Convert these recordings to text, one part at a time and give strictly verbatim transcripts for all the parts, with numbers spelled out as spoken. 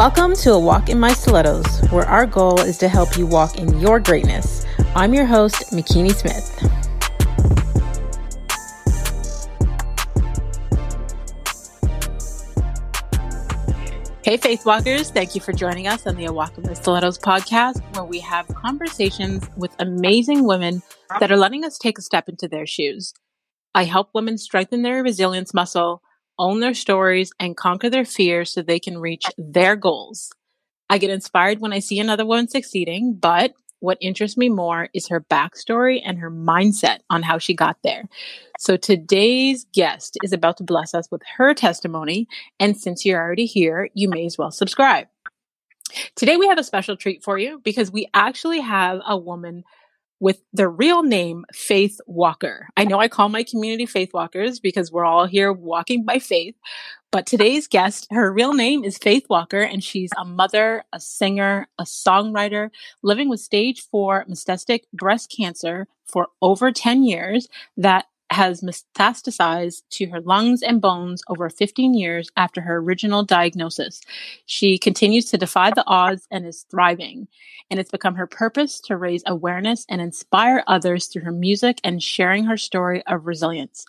Welcome to A Walk in My Stilettos, where our goal is to help you walk in your greatness. I'm your host, Makini Smith. Hey, Faith Walkers. Thank you for joining us on the A Walk in My Stilettos podcast, where we have conversations with amazing women that are letting us take a step into their shoes. I help women strengthen their resilience muscle, own their stories, and conquer their fears so they can reach their goals. I get inspired when I see another woman succeeding, but what interests me more is her backstory and her mindset on how she got there. So today's guest is about to bless us with her testimony, and since you're already here, you may as well subscribe. Today we have a special treat for you because we actually have a woman with the real name, Faith Walker. I know I call my community Faith Walkers because we're all here walking by faith, but today's guest, her real name is Faith Walker, and she's a mother, a singer, a songwriter, living with stage four metastatic breast cancer for over ten years that has metastasized to her lungs and bones over fifteen years after her original diagnosis. She continues to defy the odds and is thriving. And it's become her purpose to raise awareness and inspire others through her music and sharing her story of resilience.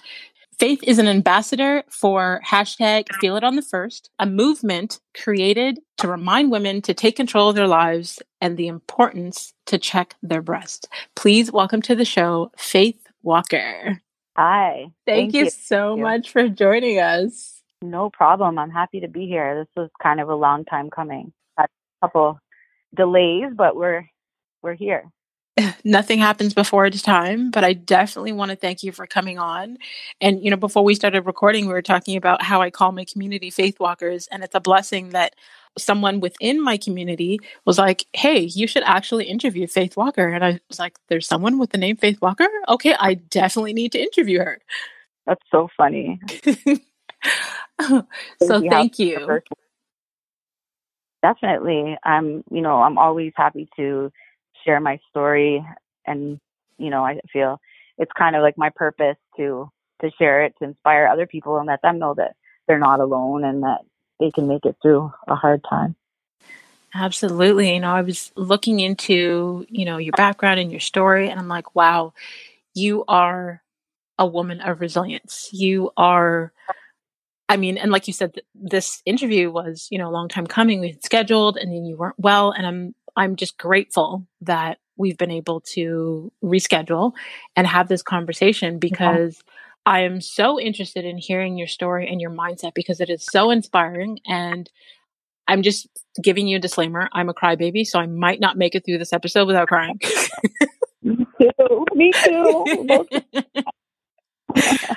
Faith is an ambassador for hashtag feel it on the first, a movement created to remind women to take control of their lives and the importance to check their breasts. Please welcome to the show, Faith Walker. Hi. Thank, Thank you, you so you. much for joining us. No problem. I'm happy to be here. This was kind of a long time coming. Had a couple delays, but we're we're here. Nothing happens before its time, but I definitely want to thank you for coming on. And, you know, before we started recording, we were talking about how I call my community Faith Walkers, and it's a blessing that someone within my community was like, hey, you should actually interview Faith Walker. And I was like, there's someone with the name Faith Walker? Okay, I definitely need to interview her. That's so funny. so thank you. Definitely. I'm, you know, I'm always happy to share my story, and, you know, I feel it's kind of like my purpose to, to share it, to inspire other people and let them know that they're not alone and that they can make it through a hard time. Absolutely. You know, I was looking into, you know, your background and your story, and I'm like, wow, you are a woman of resilience. You are, I mean, and like you said, th- this interview was, you know, a long time coming. We had scheduled, and then you weren't well. And I'm, I'm just grateful that we've been able to reschedule and have this conversation, because mm-hmm. I am so interested in hearing your story and your mindset, because it is so inspiring. And I'm just giving you a disclaimer. I'm a crybaby, so I might not make it through this episode without crying. Me too. Me too. I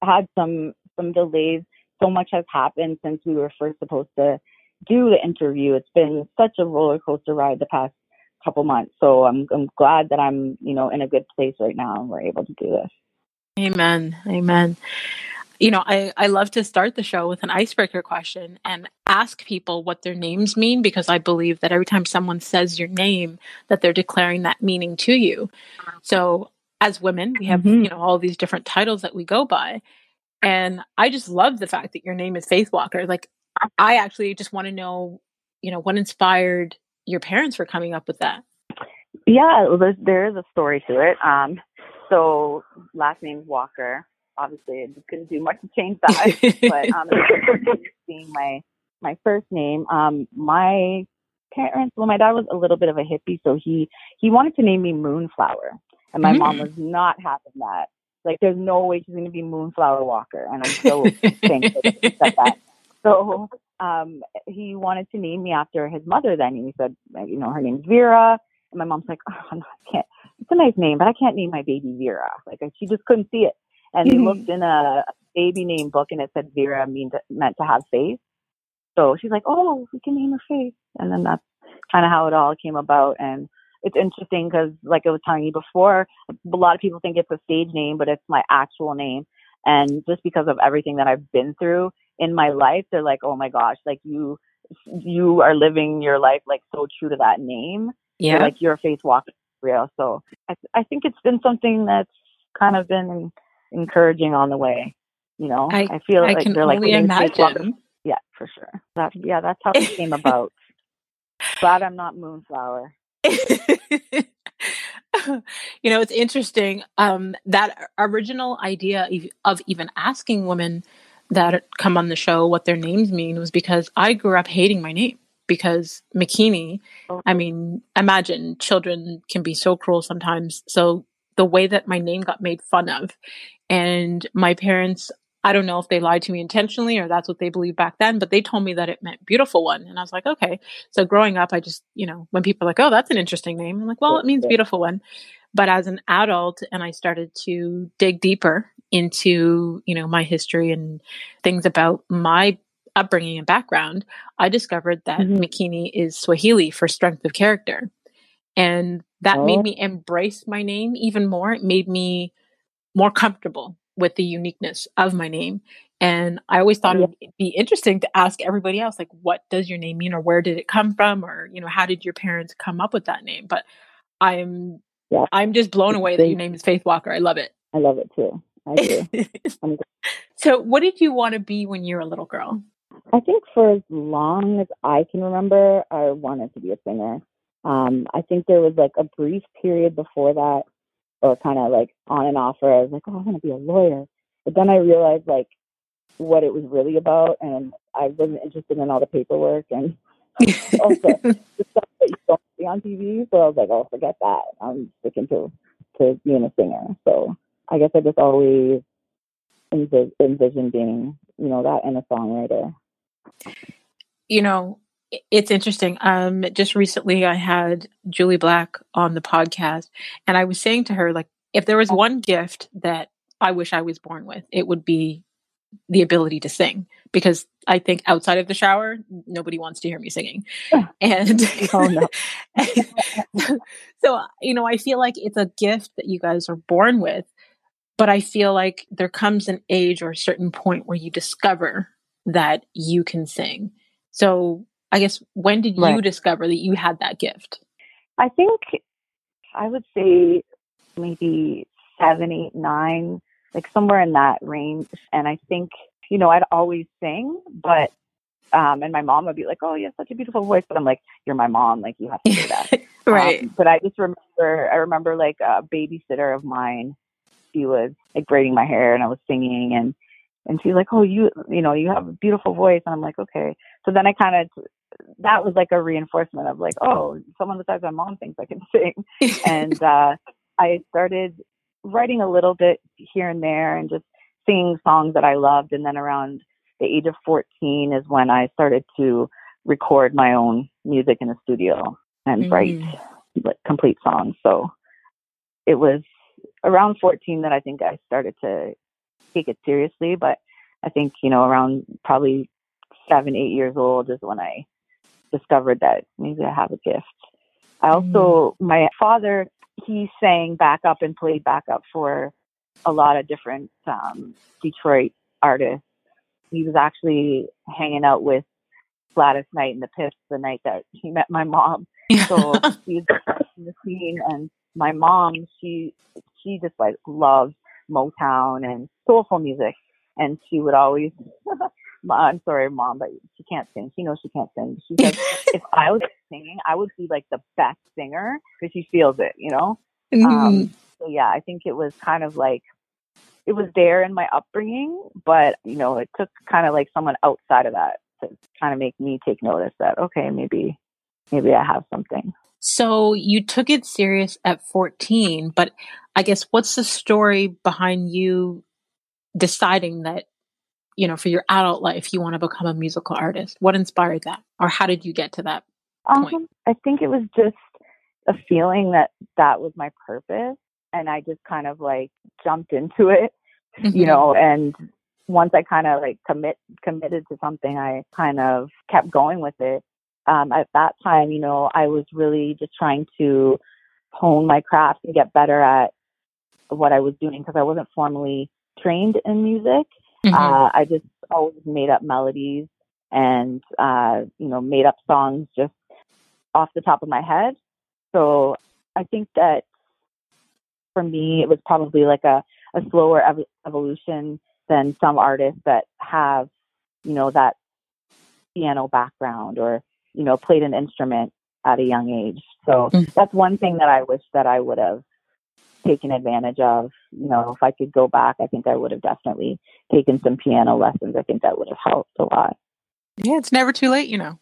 had some, some delays. So much has happened since we were first supposed to do the interview. It's been such a roller coaster ride the past couple months. So I'm, I'm glad that I'm, you know, in a good place right now and we're able to do this. Amen. Amen. You know, I, I love to start the show with an icebreaker question and ask people what their names mean, because I believe that every time someone says your name, that they're declaring that meaning to you. So as women, we have, mm-hmm. you know, all these different titles that we go by. And I just love the fact that your name is Faith Walker. Like, I actually just want to know, you know, what inspired your parents for coming up with that? Yeah, there's, there is a story to it. Um, So last name Walker, obviously I couldn't do much to change that, but um, being my, my first name, um, my parents, well, my dad was a little bit of a hippie, so he, he wanted to name me Moonflower, and my mm. mom was not having that. Like, there's no way she's going to be Moonflower Walker, and I'm so thankful that he said that. So um, he wanted to name me after his mother then, and he said, you know, her name's Vera, and my mom's like, oh, no, I can't. It's a nice name, but I can't name my baby Vera. Like, she just couldn't see it. And they looked in a baby name book, and it said Vera mean to, meant to have faith. So she's like, oh, we can name her Faith. And then that's kind of how it all came about. And it's interesting because, like I was telling you before, a lot of people think it's a stage name, but it's my actual name. And just because of everything that I've been through in my life, they're like, oh my gosh, like you, you are living your life like so true to that name. Yeah. They're like, you're a Faith Walker. Real. So I, th- I think it's been something that's kind of been encouraging on the way. You know, I, I feel I like can they're only like, imagine. Yeah, for sure. That, yeah, that's how it came about. Glad I'm not Moonflower. You know, it's interesting um, that original idea of even asking women that come on the show what their names mean was because I grew up hating my name because Makini, oh. I mean, imagine children can be so cruel sometimes. So the way that my name got made fun of and my parents, I don't know if they lied to me intentionally or that's what they believed back then, but they told me that it meant beautiful one. And I was like, okay. So growing up, I just, you know, when people are like, oh, that's an interesting name. I'm like, well, it means beautiful one. But as an adult, and I started to dig deeper into, you know, my history and things about my upbringing and background, I discovered that mm-hmm. Makini is Swahili for strength of character. And that oh. made me embrace my name even more. It made me more comfortable with the uniqueness of my name. And I always thought yeah. it would be interesting to ask everybody else, like, what does your name mean? Or where did it come from? Or, you know, how did your parents come up with that name? But I'm, yeah. I'm just blown away that your name is Faith Walker. I love it. I love it too. I do. So what did you want to be when you were a little girl? I think for as long as I can remember, I wanted to be a singer. Um, I think there was like a brief period before that, or kind of like on and off, where I was like, oh, I want to be a lawyer. But then I realized like what it was really about, and I wasn't interested in all the paperwork and also the stuff that you don't see on T V. So I was like, oh, forget that. I'm sticking to, to being a singer. So I guess I just always envis- envisioned being, you know, that and a songwriter. You know, it's interesting. Um, just recently I had Julie Black on the podcast and I was saying to her, like, if there was one gift that I wish I was born with, it would be the ability to sing, because I think outside of the shower, nobody wants to hear me singing. And, oh, no. and so, you know, I feel like it's a gift that you guys are born with, but I feel like there comes an age or a certain point where you discover that you can sing. So I guess, when did you right. discover that you had that gift? I think I would say maybe seven, eight, nine, like somewhere in that range. And I think, you know, I'd always sing, but, um, and my mom would be like, oh, you have such a beautiful voice. But I'm like, you're my mom. Like, you have to do that. right. Um, but I just remember, I remember like a babysitter of mine, she was like braiding my hair and I was singing and, and she's like, oh, you, you know, you have a beautiful voice. And I'm like, okay. So then I kind of, that was like a reinforcement of like, oh, someone besides my mom thinks I can sing. and uh, I started writing a little bit here and there and just singing songs that I loved. And then around the age of fourteen is when I started to record my own music in the studio and mm-hmm. write like complete songs. So it was around fourteen that I think I started to take it seriously. But I think, you know, around probably seven, eight years old is when I discovered that maybe I have a gift. I also, mm-hmm. my father, he sang backup and played backup for a lot of different um, Detroit artists. He was actually hanging out with Gladys Knight and the Pips the night that he met my mom. So he was in the scene, and my mom, she she just like loved Motown and soulful music, and she would always. I'm sorry, Mom, but she can't sing. She knows she can't sing. She's like, if I was singing, I would be like the best singer because she feels it, you know? Mm-hmm. Um, so yeah, I think it was kind of like, it was there in my upbringing, but you know, it took kind of like someone outside of that to kind of make me take notice that, okay, maybe, maybe I have something. So you took it serious at fourteen, but I guess what's the story behind you deciding that, you know, for your adult life, you want to become a musical artist? What inspired that? Or how did you get to that point? Um, I think it was just a feeling that that was my purpose. And I just kind of like jumped into it, mm-hmm. you know, and once I kind of like commit committed to something, I kind of kept going with it. Um, at that time, you know, I was really just trying to hone my craft and get better at what I was doing because I wasn't formally trained in music. Mm-hmm. Uh, I just always made up melodies and, uh, you know, made up songs just off the top of my head. So I think that for me, it was probably like a, a slower ev- evolution than some artists that have, you know, that piano background or, you know, played an instrument at a young age. So mm. that's one thing that I wish that I would have taken advantage of. You know, if I could go back, I think I would have definitely taken some piano lessons. I think that would have helped a lot. Yeah, it's never too late, you know.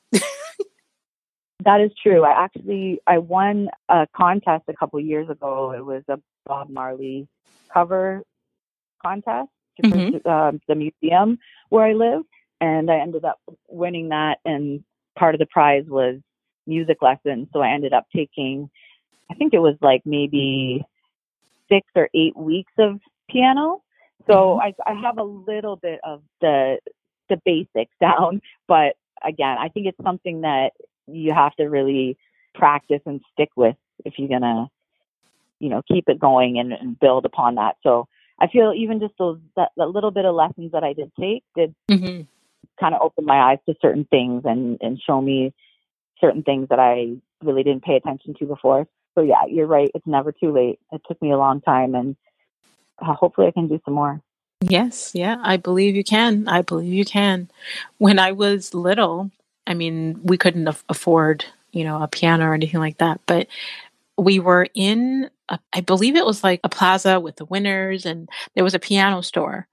That is true. I actually, I won a contest a couple years ago. It was a Bob Marley cover contest to mm-hmm. uh, the museum where I live. And I ended up winning that. And part of the prize was music lessons. So I ended up taking, I think it was like maybe six or eight weeks of piano. So mm-hmm. I, I have a little bit of the, the basics down. But again, I think it's something that you have to really practice and stick with if you're going to, you know, keep it going and, and build upon that. So I feel even just those, that, that little bit of lessons that I did take did mm-hmm. kind of open my eyes to certain things and, and show me certain things that I really didn't pay attention to before. So yeah, you're right. It's never too late. It took me a long time, and uh, hopefully I can do some more. Yes. Yeah. I believe you can. I believe you can. When I was little, I mean, we couldn't af- afford, you know, a piano or anything like that, but we were in, a, I believe it was like a plaza with the Winners, and there was a piano store.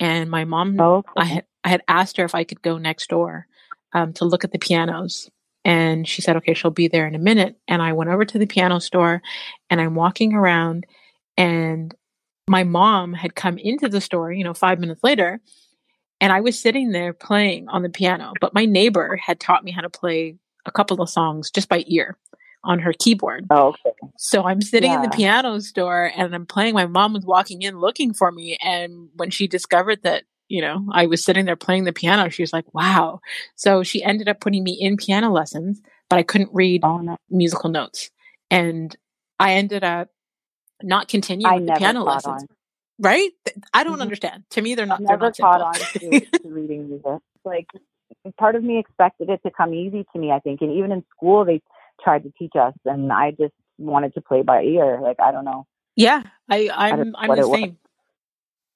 And my mom, oh, okay. I, had, I had asked her if I could go next door um, to look at the pianos. And she said, okay, she'll be there in a minute. And I went over to the piano store, and I'm walking around, and my mom had come into the store, you know, five minutes later. And I was sitting there playing on the piano, but my neighbor had taught me how to play a couple of songs just by ear on her keyboard. Oh, okay. So I'm sitting yeah. in the piano store and I'm playing. My mom was walking in looking for me. And when she discovered that, you know, I was sitting there playing the piano, she was like, wow. So she ended up putting me in piano lessons, but I couldn't read oh, no. musical notes. And I ended up not continuing I the never piano lessons. On. Right? I don't mm-hmm. understand. To me, they're not. I've never not caught simple. on to, to reading music. Like, part of me expected it to come easy to me, I think. And even in school, they tried to teach us, and I just wanted to play by ear. Like, I don't know. Yeah, I, I'm, I'm the same. Was.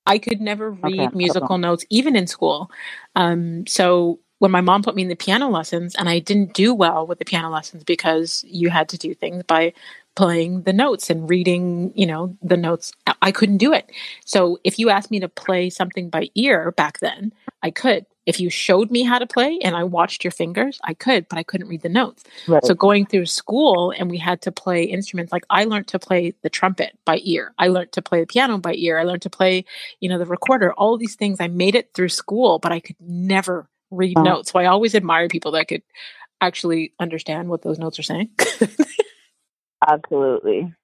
I could never read okay, musical notes, even in school. Um, so when my mom put me in the piano lessons, and I didn't do well with the piano lessons because you had to do things by playing the notes and reading, you know, the notes. I couldn't do it. So if you asked me to play something by ear back then, I could. If you showed me how to play and I watched your fingers, I could, but I couldn't read the notes. Right. So going through school, and we had to play instruments, like I learned to play the trumpet by ear. I learned to play the piano by ear. I learned to play, you know, the recorder, all of these things. I made it through school, but I could never read oh. notes. So I always admire people that could actually understand what those notes are saying. Absolutely.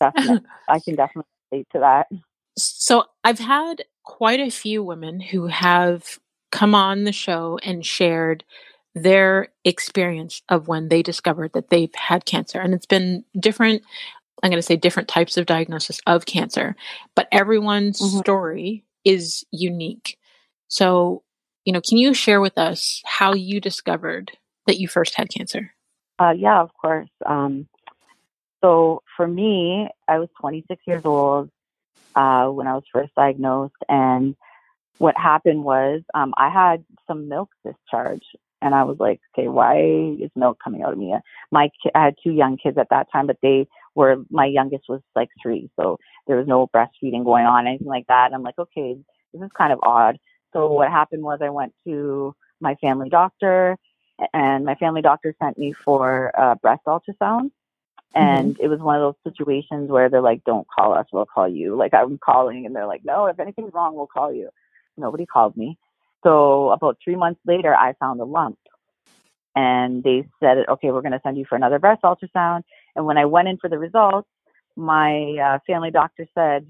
Definitely. I can definitely relate to that. So I've had quite a few women who have come on the show and shared their experience of when they discovered that they've had cancer. And it's been different, I'm going to say different types of diagnosis of cancer, but everyone's mm-hmm. story is unique. So, you know, can you share with us how you discovered that you first had cancer? Uh, yeah, of course. Um, so for me, I was twenty-six years old uh, when I was first diagnosed. And what happened was um, I had some milk discharge. And I was like, okay, why is milk coming out of me? My ki- I had two young kids at that time, but they were, my youngest was like three. So there was no breastfeeding going on, anything like that. And I'm like, okay, this is kind of odd. So what happened was I went to my family doctor. And my family doctor sent me for a uh, breast ultrasound. And mm-hmm. it was one of those situations where they're like, don't call us, we'll call you. Like, I'm calling, and they're like, no, if anything's wrong, we'll call you. Nobody called me. So about three months later, I found a lump. And they said, okay, we're going to send you for another breast ultrasound. And when I went in for the results, my uh, family doctor said,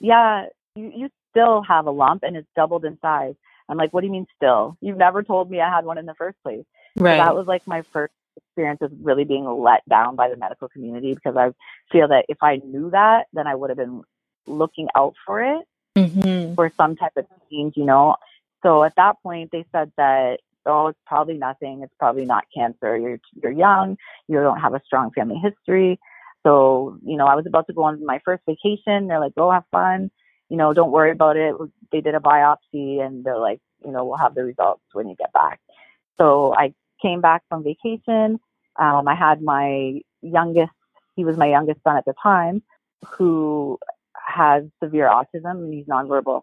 yeah, you, you still have a lump, and it's doubled in size. I'm like, what do you mean still? You've never told me I had one in the first place. Right. So that was like my first experience of really being let down by the medical community, because I feel that if I knew that, then I would have been looking out for it mm-hmm. for some type of change, you know. So at that point, they said that, oh, it's probably nothing. It's probably not cancer. You're, you're young. You don't have a strong family history. So, you know, I was about to go on my first vacation. They're like, go have fun. You know, don't worry about it. They did a biopsy, and they're like, you know, we'll have the results when you get back. So I came back from vacation. Um, I had my youngest, he was my youngest son at the time, who has severe autism and he's nonverbal.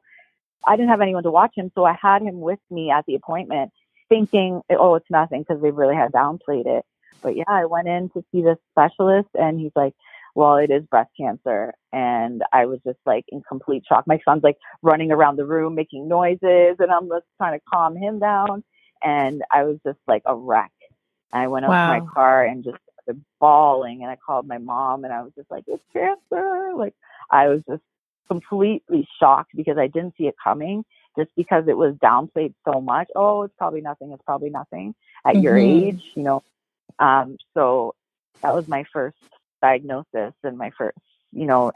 I didn't have anyone to watch him, so I had him with me at the appointment thinking, oh, it's nothing because they really had downplayed it. But yeah, I went in to see this specialist and he's like, well, it is breast cancer. And I was just like in complete shock. My son's like running around the room, making noises, and I'm just trying to calm him down. And I was just like a wreck. And I went out wow. to my car and just started bawling. And I called my mom and I was just like, it's cancer. Like I was just completely shocked because I didn't see it coming just because it was downplayed so much. Oh, it's probably nothing. It's probably nothing at mm-hmm. your age, you know? Um, so that was my first diagnosis and my first, you know,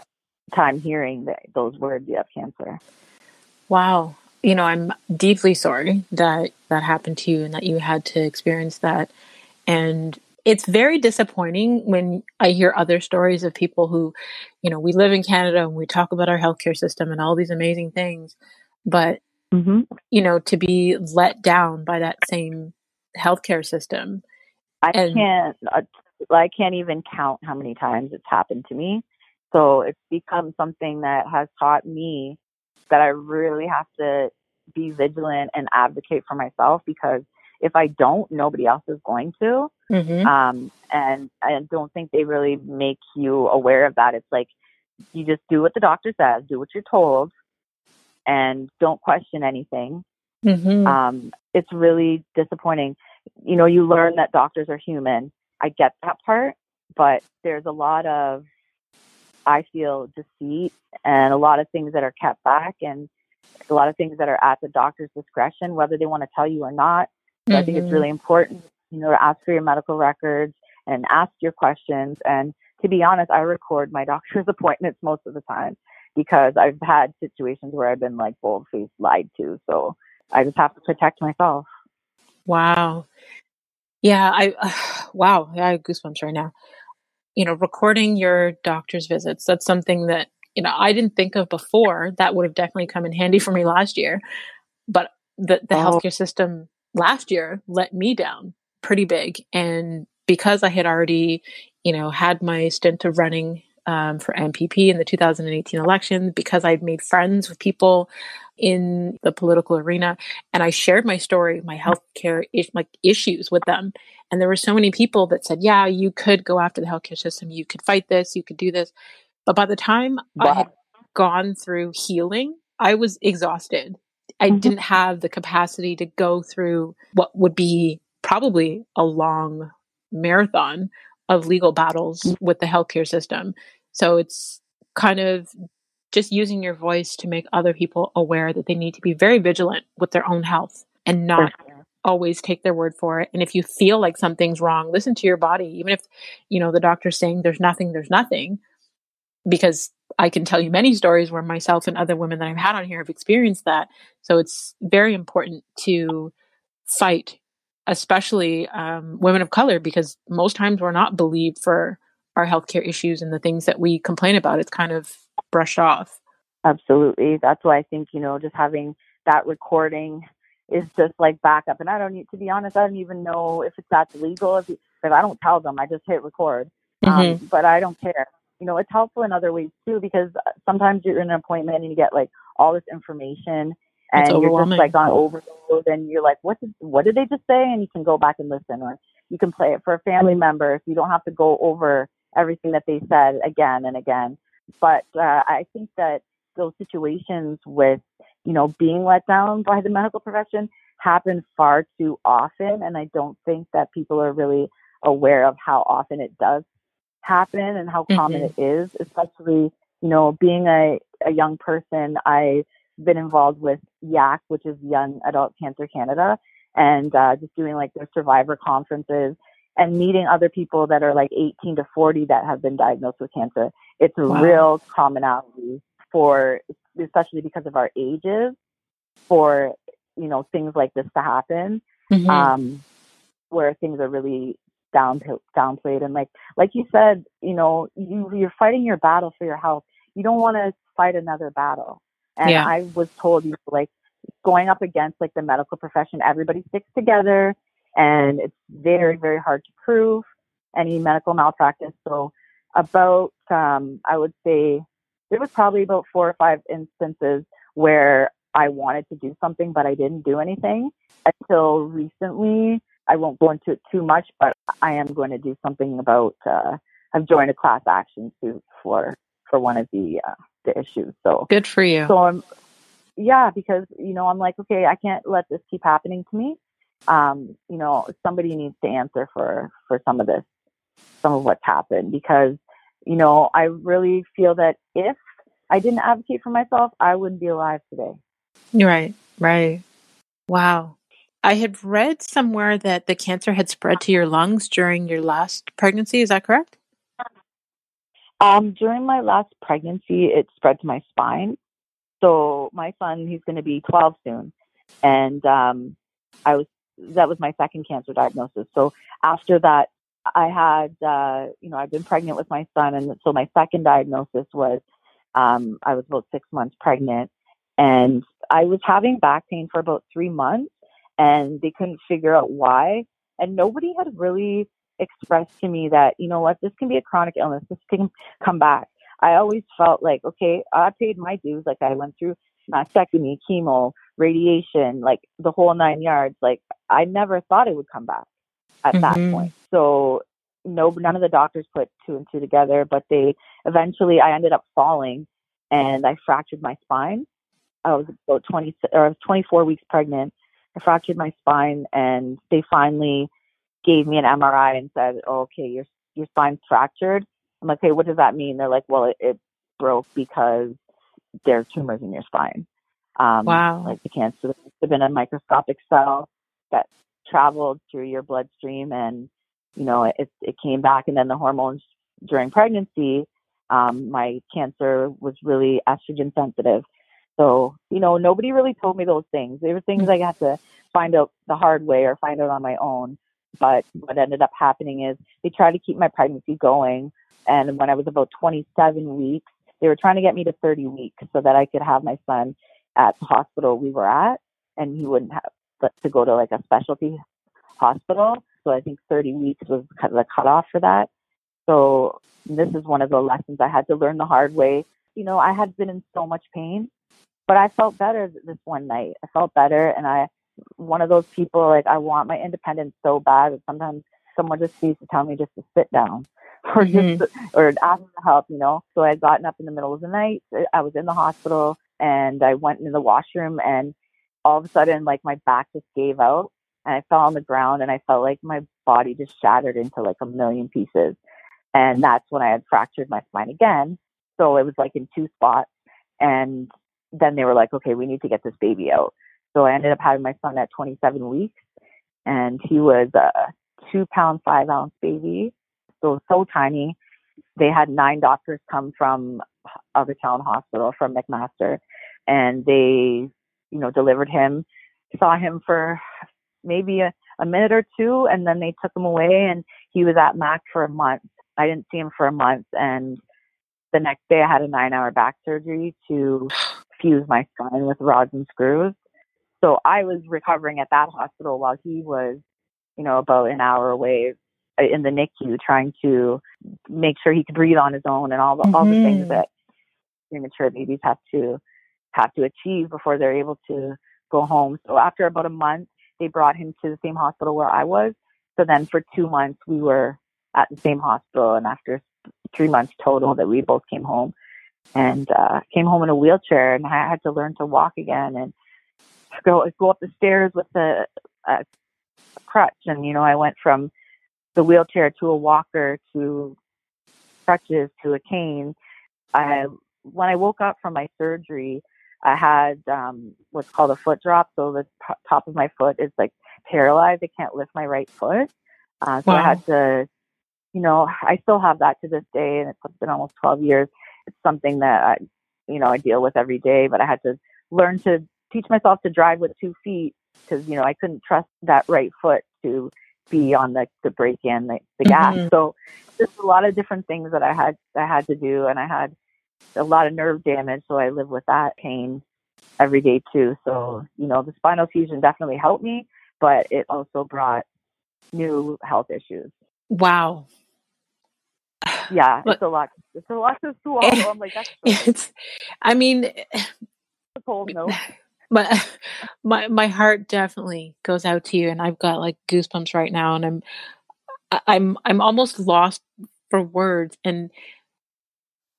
time hearing that, those words, you have cancer. Wow. You know, I'm deeply sorry that that happened to you and that you had to experience that. And it's very disappointing when I hear other stories of people who, you know, we live in Canada and we talk about our healthcare system and all these amazing things, but, mm-hmm. you know, to be let down by that same healthcare system. I and, can't, I can't even count how many times it's happened to me. So it's become something that has taught me that I really have to be vigilant and advocate for myself, because if I don't, nobody else is going to. Mm-hmm. Um, and I don't think they really make you aware of that. It's like, you just do what the doctor says, do what you're told, and don't question anything. Mm-hmm. Um, it's really disappointing. You know, you learn that doctors are human. I get that part, but there's a lot of, I feel, deceit and a lot of things that are kept back and a lot of things that are at the doctor's discretion, whether they want to tell you or not. So mm-hmm. I think it's really important, you know, to ask for your medical records and ask your questions. And to be honest, I record my doctor's appointments most of the time because I've had situations where I've been like bold-faced lied to. So I just have to protect myself. Wow. Yeah. I, uh, wow. I have goosebumps right now. You know, recording your doctor's visits, that's something that, you know, I didn't think of before. That would have definitely come in handy for me last year, but the, the oh. healthcare system last year let me down pretty big. And because I had already, you know, had my stint of running um, for M P P in the two thousand eighteen election, because I'd made friends with people in the political arena, and I shared my story, my healthcare is- like issues with them. And there were so many people that said, yeah, you could go after the healthcare system, you could fight this, you could do this. But by the time wow. I had gone through healing, I was exhausted. I mm-hmm. didn't have the capacity to go through what would be probably a long marathon of legal battles mm-hmm. with the healthcare system. So it's kind of just using your voice to make other people aware that they need to be very vigilant with their own health and not sure. always take their word for it. And if you feel like something's wrong, listen to your body. Even if, you know, the doctor's saying there's nothing, there's nothing, because I can tell you many stories where myself and other women that I've had on here have experienced that. So it's very important to fight, especially um, women of color, because most times we're not believed for our healthcare issues and the things that we complain about. It's kind of brushed off. Absolutely. That's why I think, you know, just having that recording is just like backup. And I don't need, to be honest, I don't even know if it's that's legal. If, you, if I don't tell them, I just hit record. Mm-hmm. Um, but I don't care. You know, it's helpful in other ways too, because sometimes you're in an appointment and you get like all this information and you're just like on overload and you're like, what did, what did they just say? And you can go back and listen, or you can play it for a family member, so you don't have to go over everything that they said again and again. But uh, I think that those situations with, you know, being let down by the medical profession happen far too often. And I don't think that people are really aware of how often it does happen and how common mm-hmm. it is, especially, you know, being a, a young person. I've been involved with Y A C, which is Young Adult Cancer Canada, and uh, just doing like their survivor conferences and meeting other people that are like eighteen to forty that have been diagnosed with cancer. It's a wow. real commonality for, especially because of our ages, for, you know, things like this to happen, mm-hmm. um, where things are really down, downplayed. And like, like you said, you know, you, you're fighting your battle for your health. You don't want to fight another battle. And yeah. I was told, you know, like, going up against like the medical profession. Everybody sticks together and it's very, very hard to prove any medical malpractice. So about, um, I would say there was probably about four or five instances where I wanted to do something, but I didn't do anything until recently. I won't go into it too much, but I am going to do something about, uh, I've joined a class action suit for, for one of the, uh, the issues. So good for you. So I'm, yeah, because, you know, I'm like, okay, I can't let this keep happening to me. Um, you know, somebody needs to answer for, for some of this, some of what's happened, because, you know, I really feel that if I didn't advocate for myself, I wouldn't be alive today. Right. Right. Wow. I had read somewhere that the cancer had spread to your lungs during your last pregnancy. Is that correct? Um, during my last pregnancy, it spread to my spine. So my son, he's going to be twelve soon. And um, I was, that was my second cancer diagnosis. So after that, I had, uh, you know, I've been pregnant with my son. And so my second diagnosis was, um, I was about six months pregnant. And I was having back pain for about three months. And they couldn't figure out why. And nobody had really expressed to me that, you know what, this can be a chronic illness. This can come back. I always felt like, okay, I paid my dues. Like I went through mastectomy, chemo, radiation, like the whole nine yards. Like I never thought it would come back at mm-hmm. that point. So no, none of the doctors put two and two together, but they eventually, I ended up falling and I fractured my spine. I was about twenty or twenty-four weeks pregnant. I fractured my spine and they finally gave me an M R I and said, oh, okay, your, your spine's fractured. I'm like, hey, what does that mean? They're like, well, it, it broke because there are tumors in your spine. Um, wow. Like the cancer must have been a microscopic cell that traveled through your bloodstream and, you know, it, it came back. And then the hormones during pregnancy, um, my cancer was really estrogen sensitive. So, you know, nobody really told me those things. They were things I had to find out the hard way or find out on my own. But what ended up happening is they tried to keep my pregnancy going. And when I was about twenty-seven weeks, they were trying to get me to thirty weeks so that I could have my son at the hospital we were at. And he wouldn't have to go to like a specialty hospital. So I think thirty weeks was kind of the cutoff for that. So this is one of the lessons I had to learn the hard way. You know, I had been in so much pain. But I felt better this one night. I felt better. And I, one of those people, like, I want my independence so bad that sometimes someone just needs to tell me just to sit down or mm-hmm. just, or ask for help, you know? So I had gotten up in the middle of the night. I was in the hospital and I went into the washroom and all of a sudden, like, my back just gave out and I fell on the ground and I felt like my body just shattered into like a million pieces. And that's when I had fractured my spine again. So it was like in two spots. And then they were like, okay, we need to get this baby out. So I ended up having my son at twenty-seven weeks and he was a two pound, five ounce baby. So, so tiny. They had nine doctors come from other town hospital from McMaster and they, you know, delivered him, saw him for maybe a, a minute or two. And then they took him away and he was at Mac for a month. I didn't see him for a month. And the next day I had a nine hour back surgery to fuse my spine with rods and screws. So I was recovering at that hospital while he was, you know, about an hour away in the N I C U trying to make sure he could breathe on his own and all the mm-hmm. all the things that premature babies have to have to achieve before they're able to go home. So after about a month, they brought him to the same hospital where I was. So then for two months we were at the same hospital, and after three months total that we both came home. And uh, came home in a wheelchair, and I had to learn to walk again and go go up the stairs with a, a crutch. And you know, I went from the wheelchair to a walker to crutches to a cane. I when I woke up from my surgery, I had um, what's called a foot drop. So the p- top of my foot is like paralyzed. I can't lift my right foot, uh, so wow. I had to. You know, I still have that to this day, and it's been almost twelve years. It's something that, I, you know, I deal with every day, but I had to learn to teach myself to drive with two feet because, you know, I couldn't trust that right foot to be on the, the brake and the, the gas. Mm-hmm. So just a lot of different things that I had, I had to do. And I had a lot of nerve damage. So I live with that pain every day too. So, you know, the spinal fusion definitely helped me, but it also brought new health issues. Wow. Yeah, it's but, a lot. It's a lot to swallow. I'm like, that's so it's, I mean, it's a cold note. My, my, my heart definitely goes out to you, and I've got like goosebumps right now, and I'm, I'm, I'm almost lost for words. And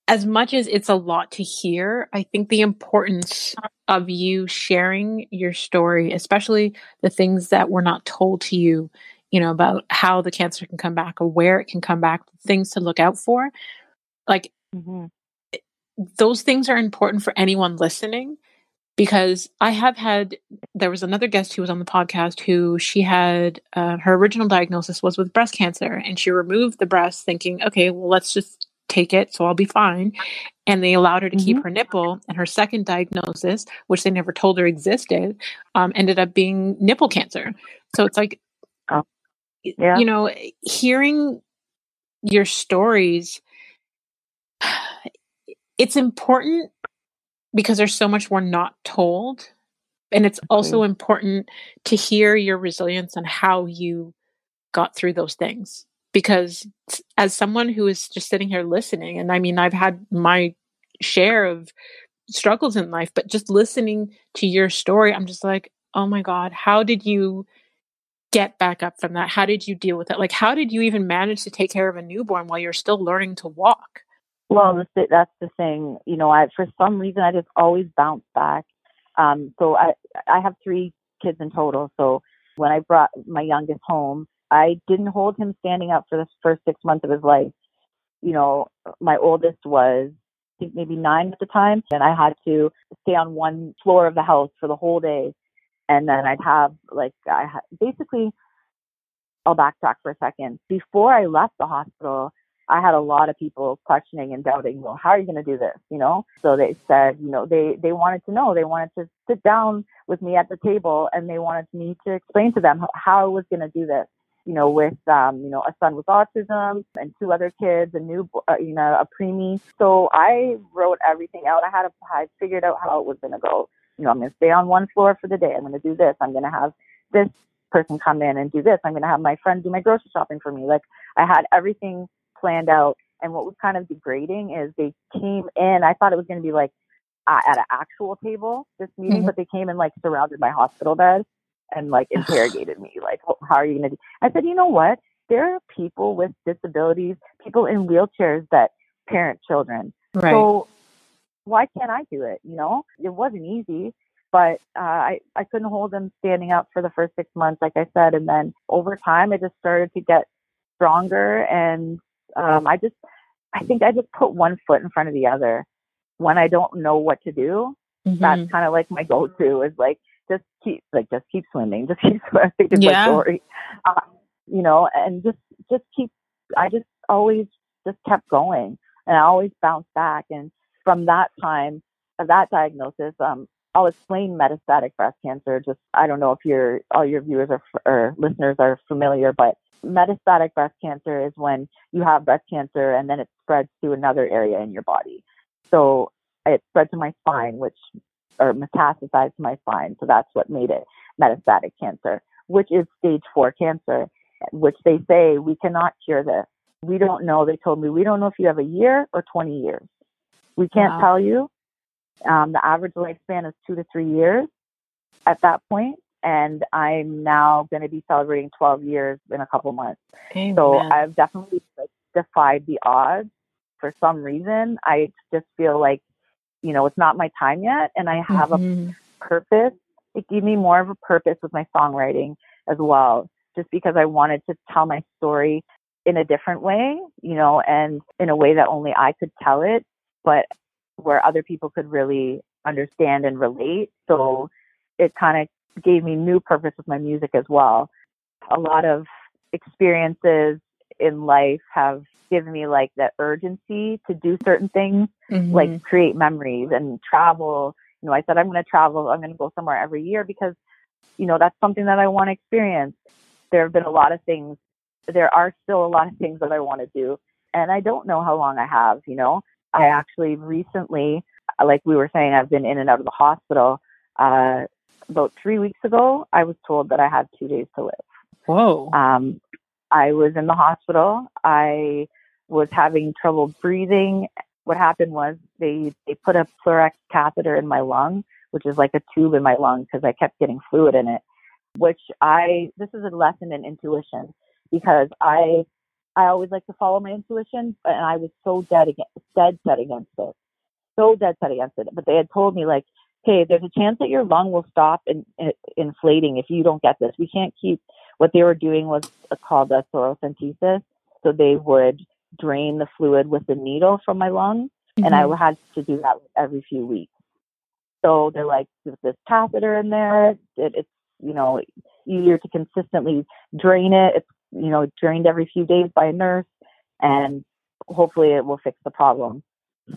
as much as it's a lot to hear, I think the importance of you sharing your story, especially the things that were not told to you, you know, about how the cancer can come back or where it can come back, things to look out for. Like mm-hmm. those things are important for anyone listening, because I have had, there was another guest who was on the podcast who she had, uh, her original diagnosis was with breast cancer, and she removed the breast thinking, okay, well, let's just take it, so I'll be fine. And they allowed her to mm-hmm. keep her nipple, and her second diagnosis, which they never told her existed, um, ended up being nipple cancer. So it's like, oh, yeah. you know, hearing your stories, it's important because there's so much we're not told. And it's also mm-hmm. important to hear your resilience and how you got through those things. Because as someone who is just sitting here listening, and I mean, I've had my share of struggles in life, but just listening to your story, I'm just like, oh my God, how did you get back up from that? How did you deal with it? Like, how did you even manage to take care of a newborn while you're still learning to walk? Well, that's the thing. You know, I, for some reason, I just always bounce back. Um, so I, I have three kids in total. So when I brought my youngest home, I didn't hold him standing up for the first six months of his life. You know, my oldest was, I think, maybe nine at the time. And I had to stay on one floor of the house for the whole day. And then I'd have, like, I ha- basically, I'll backtrack for a second. Before I left the hospital, I had a lot of people questioning and doubting, well, how are you going to do this? You know, so they said, you know, they, they wanted to know, they wanted to sit down with me at the table, and they wanted me to explain to them how, how I was going to do this. You know, with, um, you know, a son with autism and two other kids, a new, uh, you know, a preemie. So I wrote everything out. I had a, I figured out how it was going to go. You know, I'm going to stay on one floor for the day. I'm going to do this. I'm going to have this person come in and do this. I'm going to have my friend do my grocery shopping for me. Like, I had everything planned out. And what was kind of degrading is they came in. I thought it was going to be like uh, at an actual table, this meeting, mm-hmm. but they came and like surrounded my hospital bed and like interrogated me, like, how are you going to do? I said, you know what? There are people with disabilities, people in wheelchairs that parent children. Right. So why can't I do it? You know, it wasn't easy, but uh, I, I couldn't hold them standing up for the first six months, like I said. And then over time, I just started to get stronger. And um, I just, I think I just put one foot in front of the other. When I don't know what to do, mm-hmm. that's kind of like my go-to is like, just keep, like, just keep swimming, just keep swimming. It's yeah. my story, uh, you know, and just, just keep, I just always just kept going, and I always bounced back. And from that time of that diagnosis, um, I'll explain metastatic breast cancer. Just, I don't know if your, all your viewers are, or listeners are familiar, but metastatic breast cancer is when you have breast cancer and then it spreads to another area in your body. So it spread to my spine, which or metastasized to my spine. So that's what made it metastatic cancer, which is stage four cancer, which they say we cannot cure this. We don't know. They told me, we don't know if you have a year or twenty years. We can't wow. tell you. Um, the average lifespan is two to three years at that point. And I'm now going to be celebrating twelve years in a couple months. Amen. So I've definitely like, defied the odds for some reason. I just feel like, you know, it's not my time yet. And I have mm-hmm. a purpose. It gave me more of a purpose with my songwriting as well, just because I wanted to tell my story in a different way, you know, and in a way that only I could tell it, but where other people could really understand and relate. So it kind of gave me new purpose with my music as well. A lot of experiences in life have given me like that urgency to do certain things, mm-hmm. like create memories and travel. You know, I said, I'm going to travel. I'm going to go somewhere every year because, you know, that's something that I want to experience. There have been a lot of things. There are still a lot of things that I want to do. And I don't know how long I have, you know, I actually recently like we were saying, I've been in and out of the hospital. Uh, about three weeks ago, I was told that I had two days to live. Whoa. Um, I was in the hospital. I was having trouble breathing. What happened was they, they put a pleurx catheter in my lung, which is like a tube in my lung because I kept getting fluid in it, which I, this is a lesson in intuition because I, I always like to follow my intuition, and I was so dead, against, dead set against it, so dead set against it. But they had told me like, hey, there's a chance that your lung will stop in, in, inflating if you don't get this. We can't keep, what they were doing was called a thoracentesis. So they would drain the fluid with the needle from my lung. Mm-hmm. And I had to do that every few weeks. So they're like, there's this catheter in there. It, it's, you know, easier to consistently drain it. It's, you know, drained every few days by a nurse, and hopefully it will fix the problem.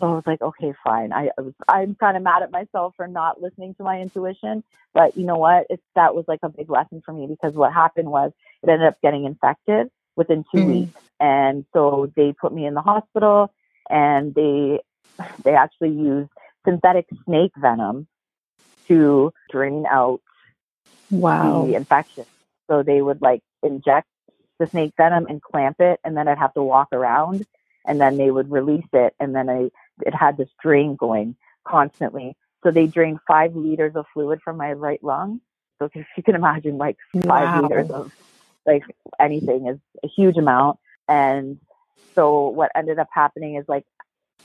So I was like, okay, fine. I, I was, I'm kind of mad at myself for not listening to my intuition, but you know what? It's, that was like a big lesson for me because what happened was it ended up getting infected within two mm-hmm. weeks. And so they put me in the hospital, and they, they actually used synthetic snake venom to drain out wow. the infection. So they would like inject the snake venom and clamp it, and then I'd have to walk around, and then they would release it, and then I it had this drain going constantly. So they drained five liters of fluid from my right lung. So if you can imagine, like five wow. liters of like anything is a huge amount. And so what ended up happening is like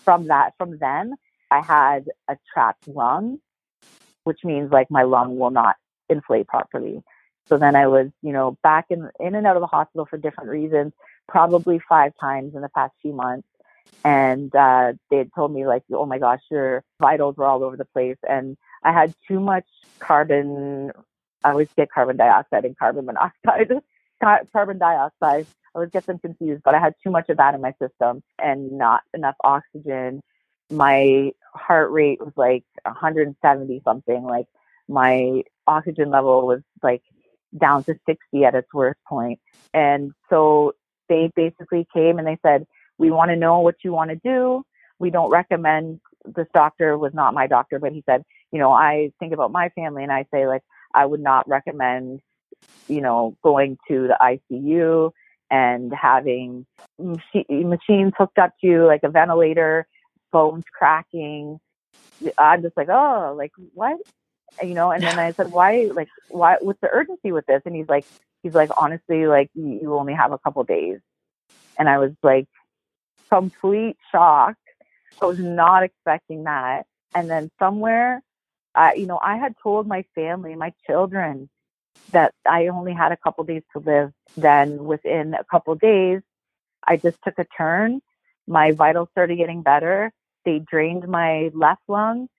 from that from then I had a trapped lung, which means like my lung will not inflate properly. So then I was, you know, back in in and out of the hospital for different reasons, probably five times in the past few months. And uh, they had told me like, oh my gosh, your vitals were all over the place. And I had too much carbon. I always get carbon dioxide and carbon monoxide, carbon dioxide. I always get them confused, but I had too much of that in my system and not enough oxygen. My heart rate was like one hundred seventy something. Like my oxygen level was like down to sixty at its worst point. And so they basically came and they said, we want to know what you want to do. We don't recommend, this doctor was not my doctor, but he said, you know, I think about my family and I say like, I would not recommend, you know, going to the I C U and having mach- machines hooked up to you, like a ventilator, bones cracking. I'm just like, oh, like what? You know, and then I said, why, like, why, what's the urgency with this? And he's like, he's like, honestly, like, you, you only have a couple days. And I was like, complete shock. I was not expecting that. And then somewhere, I, you know, I had told my family, my children, that I only had a couple days to live. Then within a couple days, I just took a turn. My vitals started getting better. They drained my left lung,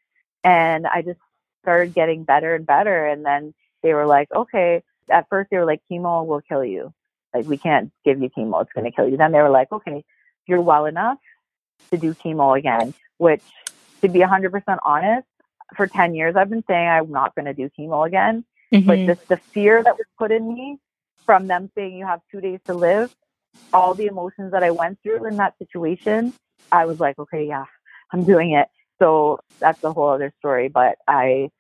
and I just started getting better and better. And then they were like, okay, at first they were like, chemo will kill you. Like, we can't give you chemo. It's going to kill you. Then they were like, okay, you're well enough to do chemo again, which, to be one hundred percent honest, for ten years, I've been saying I'm not going to do chemo again. Mm-hmm. But just the fear that was put in me from them saying you have two days to live, all the emotions that I went through in that situation, I was like, okay, yeah, I'm doing it. So that's a whole other story. But I,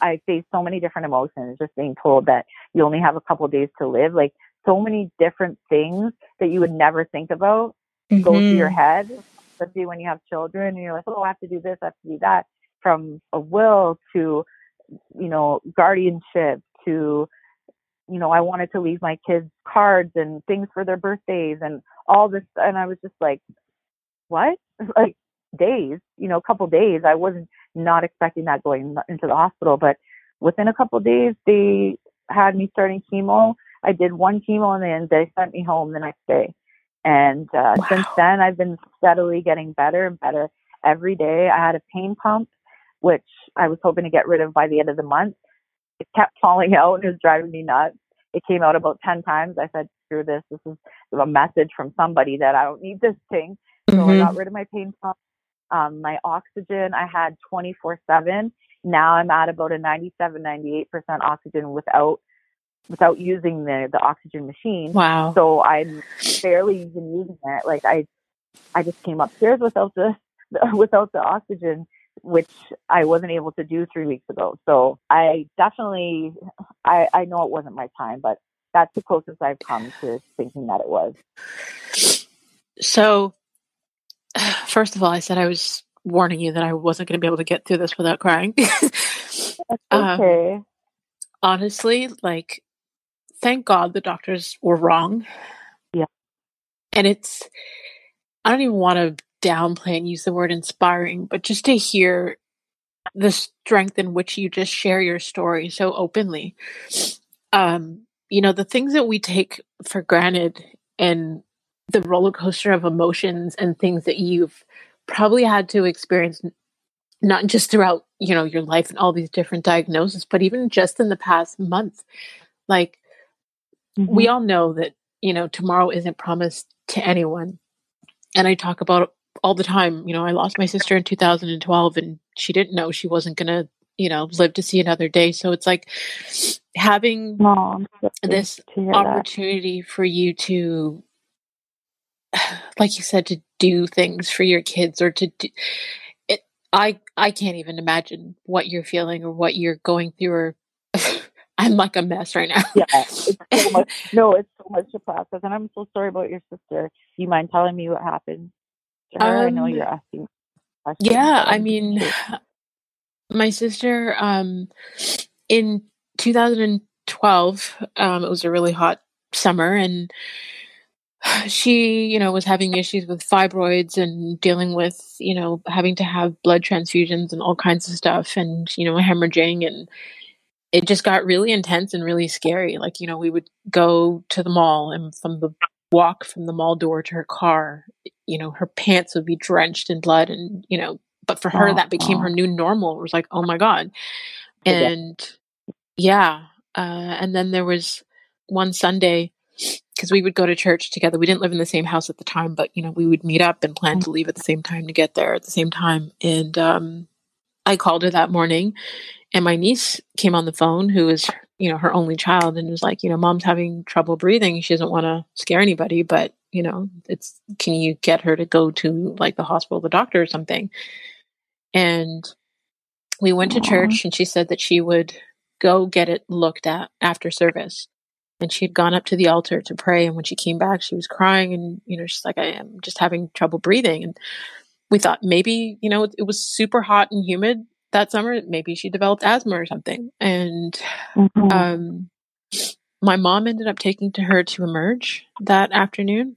I faced so many different emotions, just being told that you only have a couple days to live, like so many different things that you would never think about mm-hmm. go through your head, especially when you have children and you're like, oh, I have to do this, I have to do that, from a will to, you know, guardianship to, you know, I wanted to leave my kids cards and things for their birthdays and all this. And I was just like, what? Like, days, you know, a couple days. I wasn't not expecting that going into the hospital, but within a couple days, they had me starting chemo. I did one chemo and then they sent me home the next day. And uh, wow. since then, I've been steadily getting better and better every day. I had a pain pump, which I was hoping to get rid of by the end of the month. It kept falling out and it was driving me nuts. It came out about ten times. I said, screw this. This is a message from somebody that I don't need this thing. So mm-hmm. I got rid of my pain pump. Um, my oxygen, I had twenty-four seven. Now I'm at about a ninety-seven, ninety-eight percent oxygen without without using the, the oxygen machine. Wow. So I'm barely even using it. Like I I just came upstairs without the, the without the oxygen which I wasn't able to do three weeks ago. So I definitely, I, I know it wasn't my time, but that's the closest I've come to thinking that it was. So first of all, I said I was warning you that I wasn't going to be able to get through this without crying. That's okay. Um, honestly, like, thank God the doctors were wrong. Yeah. And it's, I don't even want to downplay and use the word inspiring, but just to hear the strength in which you just share your story so openly. Um, you know, the things that we take for granted and the roller coaster of emotions and things that you've probably had to experience, not just throughout, you know, your life and all these different diagnoses, but even just in the past month. Like, mm-hmm. we all know that, you know, tomorrow isn't promised to anyone. And I talk about all the time, you know, I lost my sister in two thousand twelve and she didn't know she wasn't going to, you know, live to see another day. So it's like having Mom, this opportunity that. For you to, like you said, to do things for your kids or to do it. I, I can't even imagine what you're feeling or what you're going through, or I'm like a mess right now. Yeah, it's so much, no, it's so much to process. And I'm so sorry about your sister. Do you mind telling me what happened to her? Um, I know you're asking questions. Yeah, I mean, my sister, um, in two thousand twelve, um, it was a really hot summer, and she, you know, was having issues with fibroids and dealing with, you know, having to have blood transfusions and all kinds of stuff, and, you know, hemorrhaging, and it just got really intense and really scary. Like, you know, we would go to the mall, and from the walk from the mall door to her car, you know, her pants would be drenched in blood. And, you know, but for her, oh, that became oh. her new normal. It was like, oh my God. And yeah. yeah uh, and then there was one Sunday, because we would go to church together. We didn't live in the same house at the time, but, you know, we would meet up and plan to leave at the same time to get there at the same time. And um, I called her that morning. And my niece came on the phone, who is, you know, her only child, and was like, you know, Mom's having trouble breathing. She doesn't want to scare anybody, but, you know, it's, can you get her to go to like the hospital, the doctor or something? And we went Aww. to church, and she said that she would go get it looked at after service. And she had gone up to the altar to pray. And when she came back, she was crying, and, you know, she's like, I am just having trouble breathing. And we thought maybe, you know, it, it was super hot and humid that summer, maybe she developed asthma or something. And mm-hmm. um, my mom ended up taking to her to Emerge that afternoon.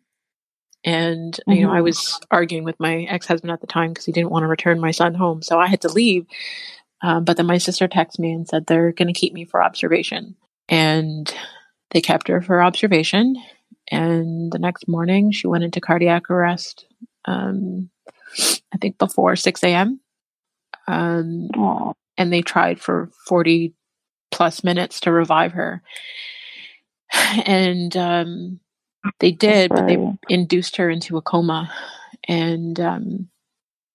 And, mm-hmm. you know, I was arguing with my ex-husband at the time because he didn't want to return my son home. So I had to leave. Um, but then my sister texted me and said, they're going to keep me for observation. And they kept her for observation. And the next morning she went into cardiac arrest, um, I think before six a.m. Um, and they tried for forty plus minutes to revive her, and um, they did, but they induced her into a coma, and um,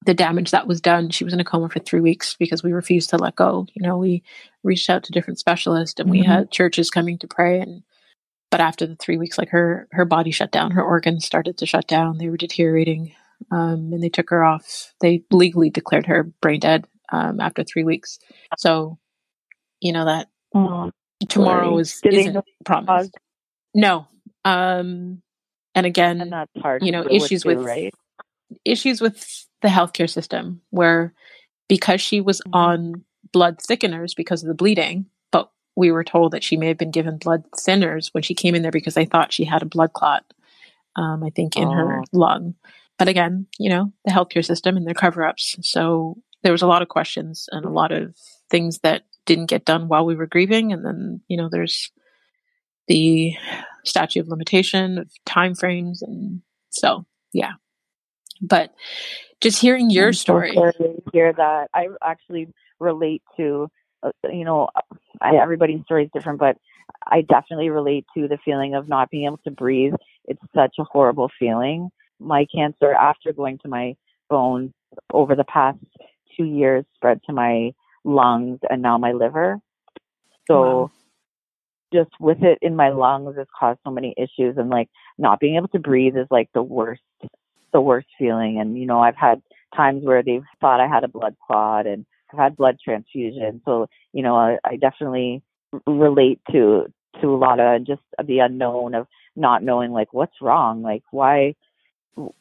the damage that was done, she was in a coma for three weeks because we refused to let go. You know, we reached out to different specialists, and mm-hmm. we had churches coming to pray, and but after the three weeks, like her, her body shut down, her organs started to shut down, they were deteriorating. Um, and they took her off. They legally declared her brain dead um, after three weeks. So, you know, that oh, tomorrow is, isn't promised. No. Um, and again, and that's hard, you know, issues with, do, right? issues with the healthcare system, where because she was mm-hmm. on blood thickeners because of the bleeding, but we were told that she may have been given blood thinners when she came in there because they thought she had a blood clot, um, I think, in oh. her lung. But again, you know, the healthcare system and their cover-ups. So there was a lot of questions and a lot of things that didn't get done while we were grieving. And then, you know, there's the statute of limitation of time frames. And so, yeah. But just hearing your I'm story. So sorry to hear that. I actually relate to, uh, you know, I, everybody's story is different, but I definitely relate to the feeling of not being able to breathe. It's such a horrible feeling. My cancer, after going to my bones over the past two years, spread to my lungs and now my liver. So wow. just with it in my lungs, it's caused so many issues. And like not being able to breathe is like the worst, the worst feeling. And, you know, I've had times where they've thought I had a blood clot, and I've had blood transfusion. So, you know, I, I definitely relate to to a lot of just the unknown of not knowing, like, what's wrong? Like, why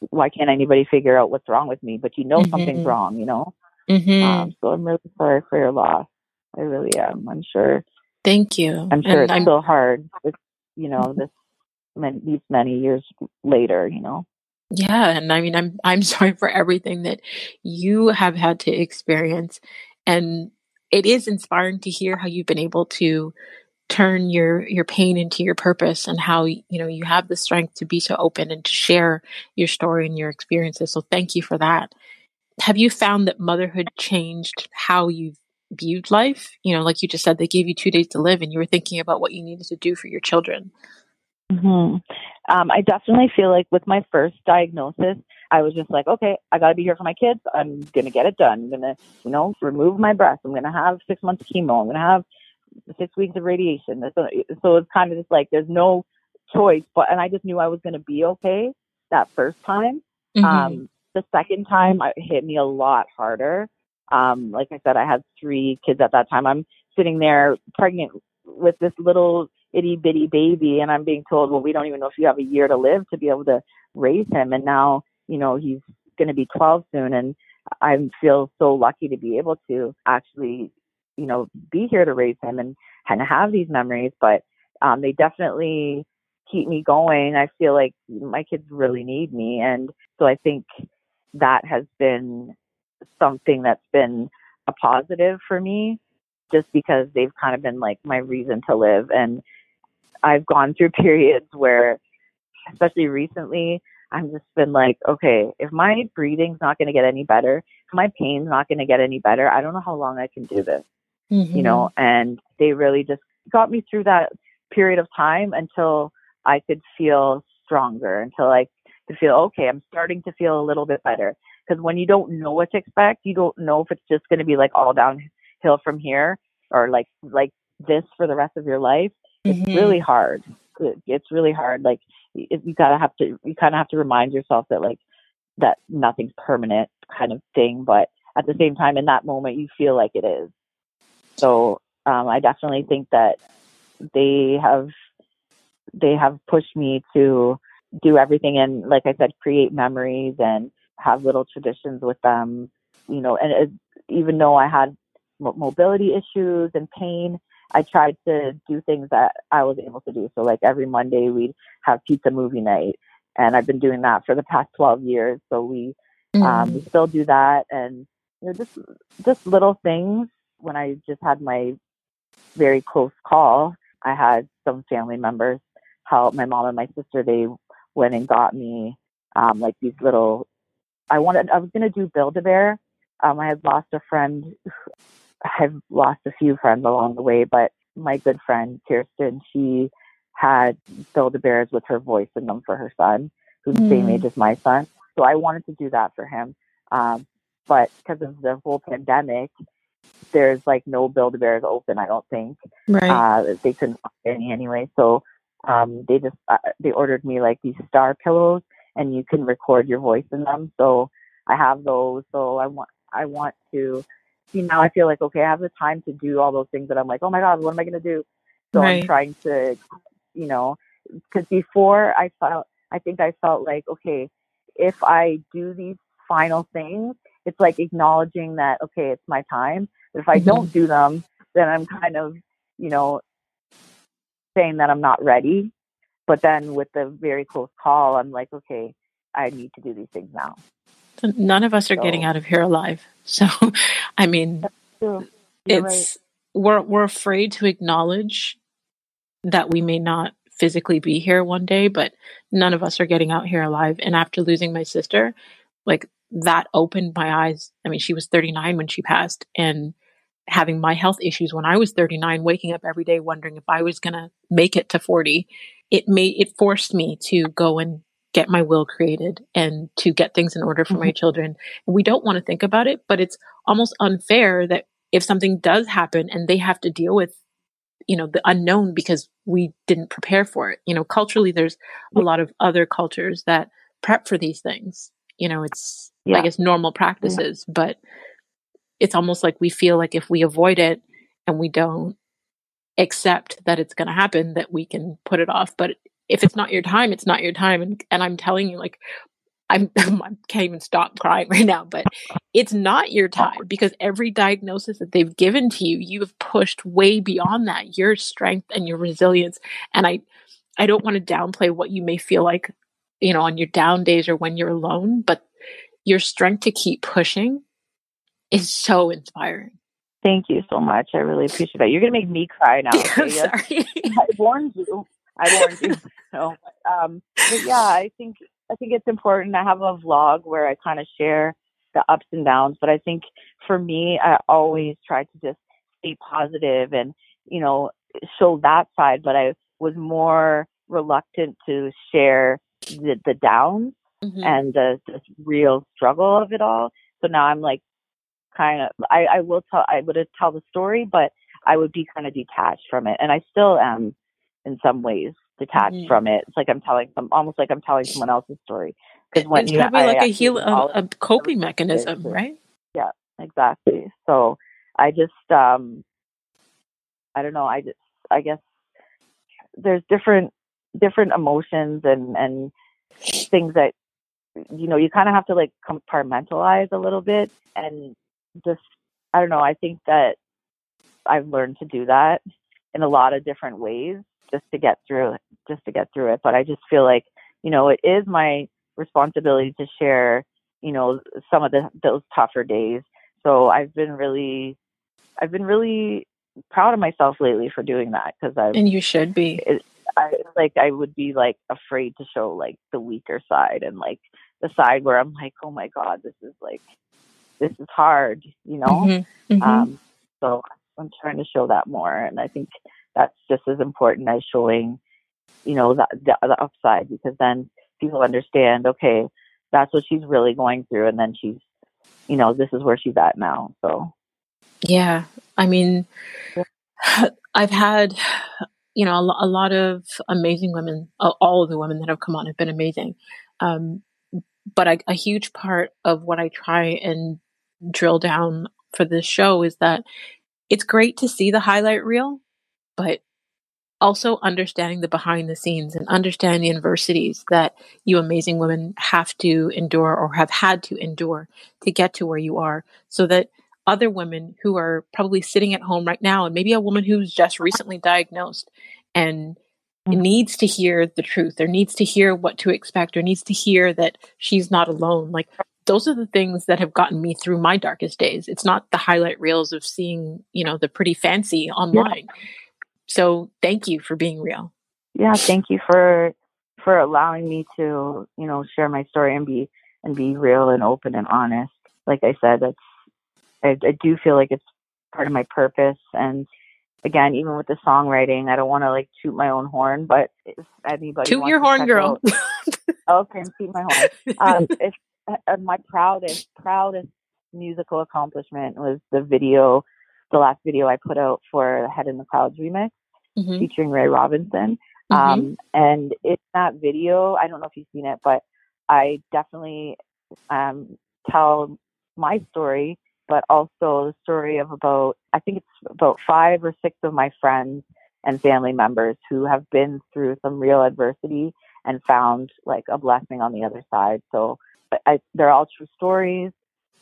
why can't anybody figure out what's wrong with me? But you know mm-hmm. something's wrong, you know? Mm-hmm. Um, so I'm really sorry for your loss. I really am. I'm sure. Thank you. I'm sure and it's I'm, so hard, it's, you know, this many, these many years later, you know? Yeah. And I mean, I'm, I'm sorry for everything that you have had to experience. And it is inspiring to hear how you've been able to turn your, your pain into your purpose, and how, you know, you have the strength to be so open and to share your story and your experiences. So thank you for that. Have you found that motherhood changed how you've viewed life? You know, like you just said, they gave you two days to live and you were thinking about what you needed to do for your children. Mm-hmm. Um, I definitely feel like with my first diagnosis, I was just like, okay, I got to be here for my kids. I'm going to get it done. I'm going to, you know, remove my breast. I'm going to have six months of chemo. I'm going to have six weeks of radiation. So, so it's kind of just like, there's no choice. But, and I just knew I was going to be okay that first time. Mm-hmm. Um, the second time it hit me a lot harder. Um, like I said, I had three kids at that time. I'm sitting there pregnant with this little itty bitty baby, and I'm being told, well, we don't even know if you have a year to live to be able to raise him. And now, you know, he's going to be twelve soon. And I feel so lucky to be able to actually, you know, be here to raise him and, and have these memories. But um, they definitely keep me going. I feel like my kids really need me. And so I think that has been something that's been a positive for me, just because they've kind of been like my reason to live. And I've gone through periods where, especially recently, I've just been like, okay, if my breathing's not going to get any better, if my pain's not going to get any better, I don't know how long I can do this, mm-hmm. you know? And they really just got me through that period of time until I could feel stronger, until I could feel, okay, I'm starting to feel a little bit better. Because when you don't know what to expect, you don't know if it's just going to be like all downhill from here, or like like this for the rest of your life. Mm-hmm. It's really hard. It, it's really hard. Like it, you gotta have to. You kind of have to remind yourself that like that nothing's permanent, kind of thing. But at the same time, in that moment, you feel like it is. So um, I definitely think that they have they have pushed me to do everything, and like I said, create memories and have little traditions with them, you know, and uh, even though I had m- mobility issues and pain, I tried to do things that I was able to do. So like every Monday we'd have pizza movie night, and I've been doing that for the past twelve years. So we, mm-hmm. um, we still do that. And, you know, just, just little things. When I just had my very close call, I had some family members help. My mom and my sister, they went and got me, um, like these little, I wanted, I was going to do Build-A-Bear. Um, I had lost a friend. I've lost a few friends along the way, but my good friend, Kirsten, she had Build-A-Bears with her voice in them for her son, who's the mm. same age as my son. So I wanted to do that for him. Um, but because of the whole pandemic, there's like no Build-A-Bears open, I don't think. Right. Uh, they couldn't find any anyway. So um, they just, uh, they ordered me like these star pillows, and you can record your voice in them. So I have those. So I want, I want to see, now I feel like, okay, I have the time to do all those things that I'm like, oh my God, what am I going to do? So right. I'm trying to, you know, because before I felt, I think I felt like, okay, if I do these final things, it's like acknowledging that, okay, it's my time. But if I mm-hmm. don't do them, then I'm kind of, you know, saying that I'm not ready. But then with the very close call, I'm like, okay, I need to do these things now. None of us are so. getting out of here alive. So, I mean, it's right. we're we're afraid to acknowledge that we may not physically be here one day, but none of us are getting out here alive. And after losing my sister, like that opened my eyes. I mean, she was thirty-nine when she passed, and having my health issues when I was thirty-nine, waking up every day wondering if I was going to make it to forty. It made it forced me to go and get my will created and to get things in order for mm-hmm. my children. And we don't want to think about it, but it's almost unfair that if something does happen and they have to deal with, you know, the unknown because we didn't prepare for it. You know, culturally, there's a lot of other cultures that prep for these things. You know, it's yeah. like it's normal practices, yeah. but it's almost like we feel like if we avoid it and we don't accept that it's going to happen, that we can put it off. But if it's not your time, it's not your time. And, and I'm telling you, like, I'm, I can't even stop crying right now, but it's not your time, because every diagnosis that they've given to you, you have pushed way beyond that, your strength and your resilience. And I, I don't want to downplay what you may feel like, you know, on your down days or when you're alone, but your strength to keep pushing is so inspiring. Thank you so much. I really appreciate that. You're going to make me cry now. Okay? I'm sorry. I warned you. I warned you. So, um, but yeah, I think, I think it's important. I have a vlog where I kind of share the ups and downs, but I think for me, I always try to just stay positive and, you know, show that side. But I was more reluctant to share the, the downs mm-hmm. and the, the real struggle of it all. So now I'm like, kind of, I, I will tell, I would tell the story, but I would be kind of detached from it. And I still am in some ways detached mm-hmm. from it. It's like I'm telling some, almost like I'm telling someone else's story. Because when it's you, probably I, like I a heal, a, a coping mechanism, right? Yeah, exactly. So I just, um, I don't know. I just, I guess there's different, different emotions and, and things that, you know, you kind of have to like compartmentalize a little bit. And just, I don't know. I think that I've learned to do that in a lot of different ways just to get through it, just to get through it. But I just feel like, you know, it is my responsibility to share, you know, some of the, those tougher days. So I've been really, I've been really proud of myself lately for doing that. Cause I, and you should be, it, I like, I would be like afraid to show like the weaker side and like the side where I'm like, oh my God, this is like, this is hard, you know? Mm-hmm, mm-hmm. Um, so I'm trying to show that more. And I think that's just as important as showing, you know, the, the, the upside, because then people understand, okay, that's what she's really going through. And then she's, you know, this is where she's at now. So, yeah, I mean, yeah. I've had, you know, a, a lot of amazing women, all of the women that have come on have been amazing. Um, but I, a huge part of what I try and drill down for this show is that it's great to see the highlight reel, but also understanding the behind the scenes and understanding the adversities that you amazing women have to endure or have had to endure to get to where you are, so that other women who are probably sitting at home right now, and maybe a woman who's just recently diagnosed and needs to hear the truth or needs to hear what to expect or needs to hear that she's not alone. Like, those are the things that have gotten me through my darkest days. It's not the highlight reels of seeing, you know, the pretty fancy online. Yeah. So thank you for being real. Yeah. Thank you for, for allowing me to, you know, share my story and be, and be real and open and honest. Like I said, that's, I, I do feel like it's part of my purpose. And again, even with the songwriting, I don't want to like toot my own horn, but if anybody toot wants your to horn, girl. Out, okay, toot my horn. Um, if, uh, my proudest, proudest musical accomplishment was the video, the last video I put out for Head in the Clouds remix mm-hmm. featuring Marie Robinson. Mm-hmm. Um, and in that video, I don't know if you've seen it, but I definitely um, tell my story, but also the story of about, I think it's about five or six of my friends and family members who have been through some real adversity and found like a blessing on the other side. So I, they're all true stories.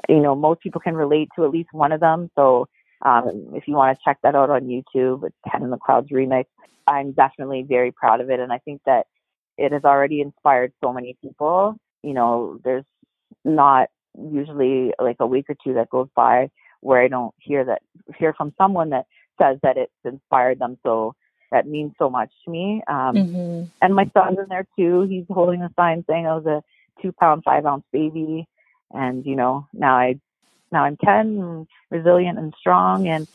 You know, most people can relate to at least one of them. So um, if you want to check that out on YouTube, it's Head in the Clouds Remix. I'm definitely very proud of it. And I think that it has already inspired so many people. You know, there's not usually like a week or two that goes by where I don't hear that hear from someone that says that it's inspired them. So that means so much to me. Um, mm-hmm. And my son's in there too. He's holding a sign saying I was a two pound, five ounce baby. And, you know, now I, now I'm ten and resilient and strong. And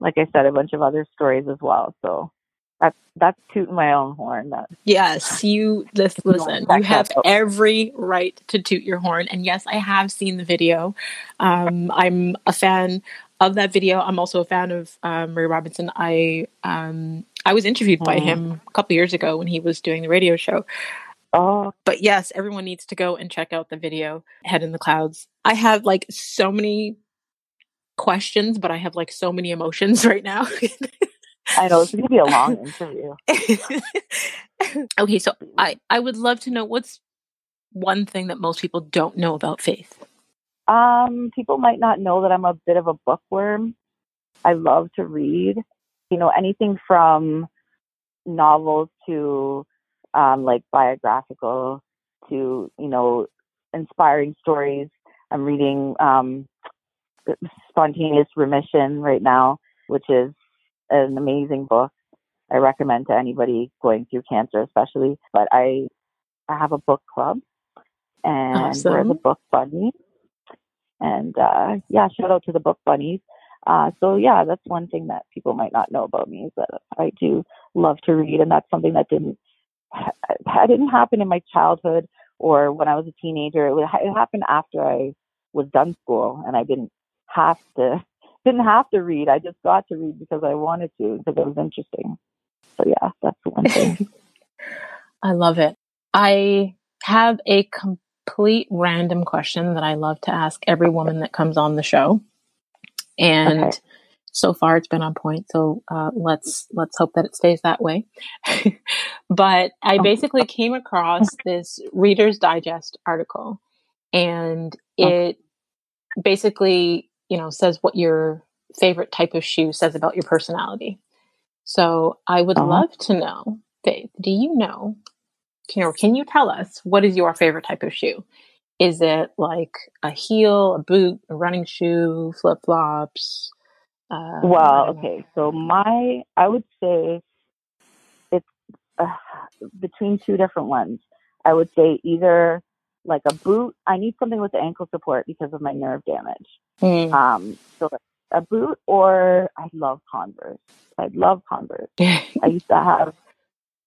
like I said, a bunch of other stories as well. So that's, that's tooting my own horn. That's, yes, you listen, listen you have every right to toot your horn. And yes, I have seen the video. Um, I'm a fan of that video. I'm also a fan of um, Marie Robinson. I um, I was interviewed by mm. him a couple of years ago when he was doing the radio show. Oh, but yes, everyone needs to go and check out the video, Head in the Clouds. I have like so many questions, but I have like so many emotions right now. I know, it's going to be a long interview. Okay, so I, I would love to know, what's one thing that most people don't know about Faith? Um, people might not know that I'm a bit of a bookworm. I love to read, you know, anything from novels to um, like biographical to, you know, inspiring stories. I'm reading um, Spontaneous Remission right now, which is an amazing book. I recommend to anybody going through cancer, especially. But I, I have a book club, and awesome. We're the Book Bunnies. And uh, yeah, shout out to the Book Bunnies. Uh, so yeah, that's one thing that people might not know about me, is that I do love to read, and that's something that didn't that didn't happen in my childhood or when I was a teenager. It, would, it happened after I was done school, and I didn't have to didn't have to read. I just got to read because I wanted to, because it was interesting. So yeah, that's one thing. I love it. I have a complete random question that I love to ask every woman that comes on the show. And okay. So far it's been on point. So uh, let's, let's hope that it stays that way. But I basically came across this Reader's Digest article, and it basically, you know, says what your favorite type of shoe says about your personality. So I would uh-huh. love to know, Faith, do you know, can you, can you tell us, what is your favorite type of shoe? Is it like a heel, a boot, a running shoe, flip-flops? Uh, well, okay. So my, I would say it's uh, between two different ones. I would say either like a boot. I need something with ankle support because of my nerve damage. Mm. Um, so a boot, or I love Converse. I love Converse. I used to have,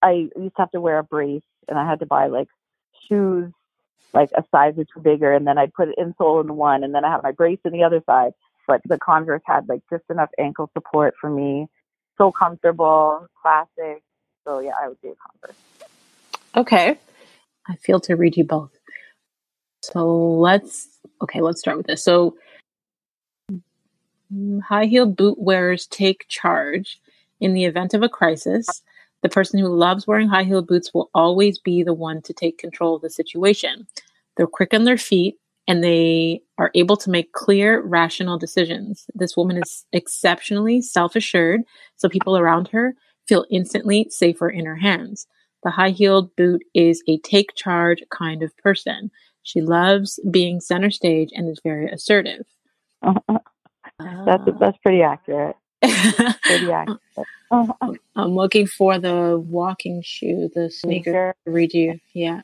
I used to have to wear a brace, and I had to buy like shoes like a size or two bigger, and then I'd put an insole in one, and then I have my brace in the other side. But the Converse had like just enough ankle support for me. So comfortable, classic. So yeah, I would do Converse. Okay. I feel to read you both. So let's, okay, let's start with this. So high heel boot wearers take charge. In the event of a crisis, the person who loves wearing high heel boots will always be the one to take control of the situation. They're quick on their feet, and they are able to make clear, rational decisions. This woman is exceptionally self-assured, so people around her feel instantly safer in her hands. The high-heeled boot is a take-charge kind of person. She loves being center stage and is very assertive. Uh-huh. That's, that's pretty accurate. Pretty accurate. I'm looking for the walking shoe, the sneaker, sneaker. Redo. Yeah.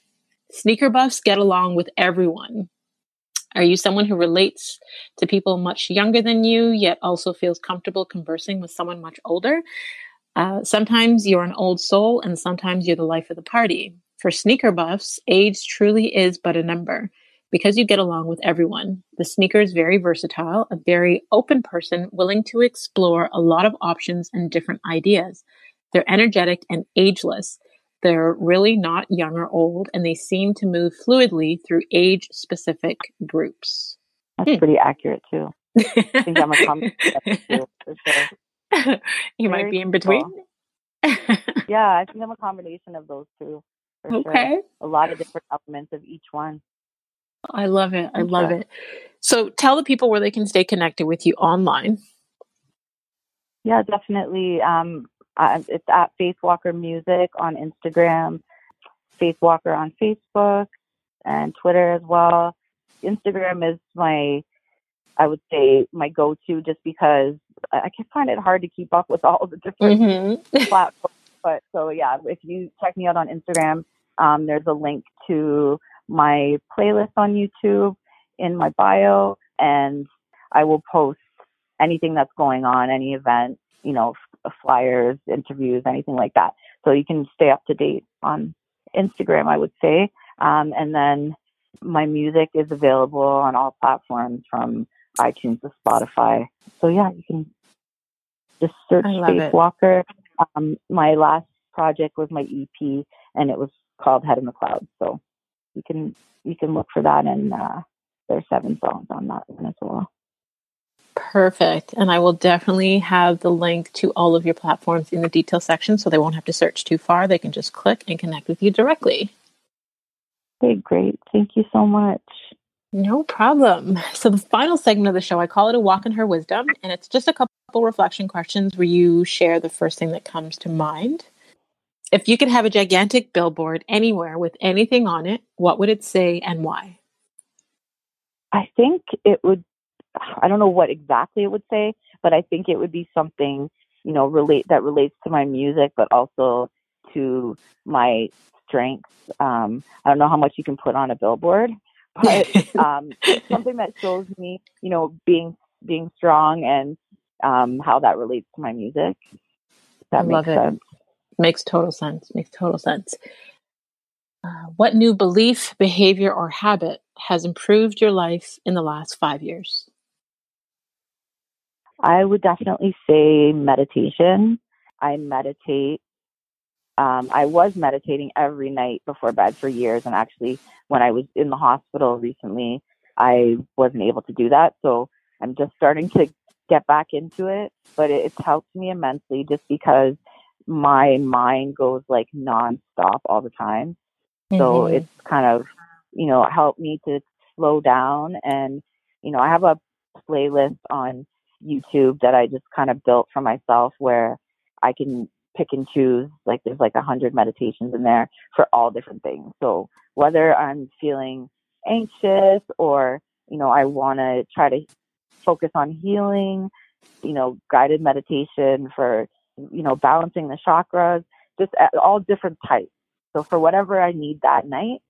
Sneaker buffs get along with everyone. Are you someone who relates to people much younger than you, yet also feels comfortable conversing with someone much older? Uh, sometimes you're an old soul, and sometimes you're the life of the party. For sneaker buffs, age truly is but a number, because you get along with everyone. The sneaker is very versatile, a very open person, willing to explore a lot of options and different ideas. They're energetic and ageless. They're really not young or old, and they seem to move fluidly through age-specific groups. That's hmm. pretty accurate, too. I think I'm a comic too, for sure. You very might be in between. Yeah, I think I'm a combination of those two. For okay. Sure. A lot of different elements of each one. I love it. I love it. So tell the people where they can stay connected with you online. Yeah, definitely. Um, I, it's at Faith Walker Music on Instagram, Faith Walker on Facebook, and Twitter as well. Instagram is my, I would say, my go-to, just because I can find it hard to keep up with all the different mm-hmm. platforms. But so yeah, if you check me out on Instagram, um, there's a link to my playlist on YouTube in my bio, and I will post anything that's going on, any event, you know, f- flyers, interviews, anything like that. So you can stay up to date on Instagram, I would say. Um, and then my music is available on all platforms, from iTunes to Spotify. So yeah, you can just search Faith Walker. Um, my last project was my E P, and it was called Head in the Clouds. So you can you can look for that and uh, there's seven songs on that one as well. Perfect. And I will definitely have the link to all of your platforms in the detail section, so they won't have to search too far. They can just click and connect with you directly. Okay, great. Thank you so much. No problem. So the final segment of the show, I call it A Walk in Her Wisdom, and it's just a couple reflection questions where you share the first thing that comes to mind. If you could have a gigantic billboard anywhere with anything on it, what would it say and why? I think it would, I don't know what exactly it would say, but I think it would be something, you know, relate that relates to my music, but also to my strengths. Um, I don't know how much you can put on a billboard, but um, something that shows me, you know, being being strong and um, how that relates to my music. That I makes love it. Sense. Makes total sense. Makes total sense. Uh, what new belief, behavior, or habit has improved your life in the last five years? I would definitely say meditation. I meditate. Um, I was meditating every night before bed for years. And actually, when I was in the hospital recently, I wasn't able to do that. So I'm just starting to get back into it. But it, it's helped me immensely just because my mind goes like nonstop all the time. Mm-hmm. So it's kind of, you know, helped me to slow down. And, you know, I have a playlist on YouTube that I just kind of built for myself where I can pick and choose. Like there's like a hundred meditations in there for all different things. So whether I'm feeling anxious or, you know, I want to try to focus on healing, you know, guided meditation for, you know, balancing the chakras, just all different types. So for whatever I need that night,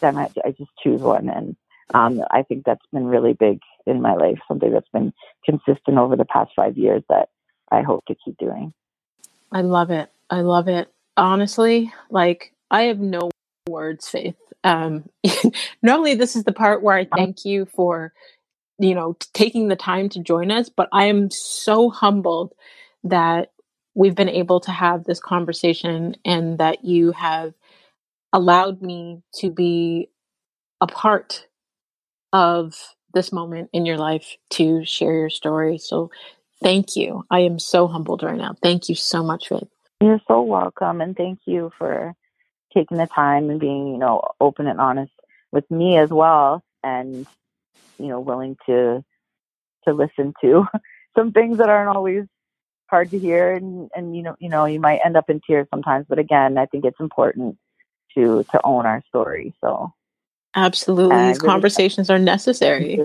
then I, I just choose one. And um, I think that's been really big in my life, something that's been consistent over the past five years that I hope to keep doing. I love it. I love it. Honestly, like I have no words, Faith. Um, normally this is the part where I thank you for, you know, taking the time to join us, but I am so humbled that we've been able to have this conversation and that you have allowed me to be a part of this moment in your life to share your story. So thank you. I am so humbled right now. Thank you so much, Faith. You're so welcome. And thank you for taking the time and being, you know, open and honest with me as well. And, you know, willing to, to listen to some things that aren't always hard to hear. And, and, you know, you know, you might end up in tears sometimes, but again, I think it's important to, to own our story. So absolutely. These really, conversations are necessary.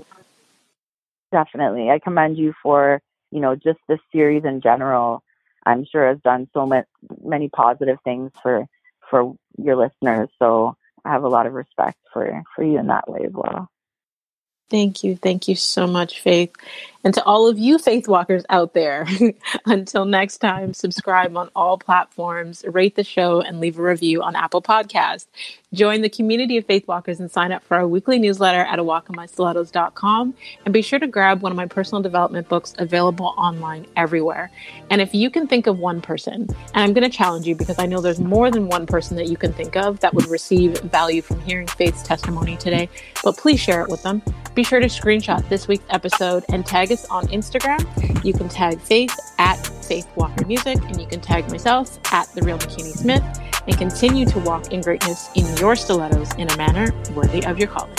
Definitely. I commend you for, you know, just this series in general, I'm sure has done so much, many positive things for, for your listeners. So I have a lot of respect for, for you in that way as well. Thank you. Thank you so much, Faith. And to all of you Faith Walkers out there, until next time, subscribe on all platforms, rate the show, and leave a review on Apple Podcasts. Join the community of Faith Walkers and sign up for our weekly newsletter at a walk in my stilettos dot com. And be sure to grab one of my personal development books available online everywhere. And if you can think of one person, and I'm going to challenge you because I know there's more than one person that you can think of that would receive value from hearing Faith's testimony today, but please share it with them. Be sure to screenshot this week's episode and tag us on Instagram. You can tag Faith at Faith Walker Music, and you can tag myself at The Real Makini Smith, and continue to walk in greatness in your stilettos in a manner worthy of your calling.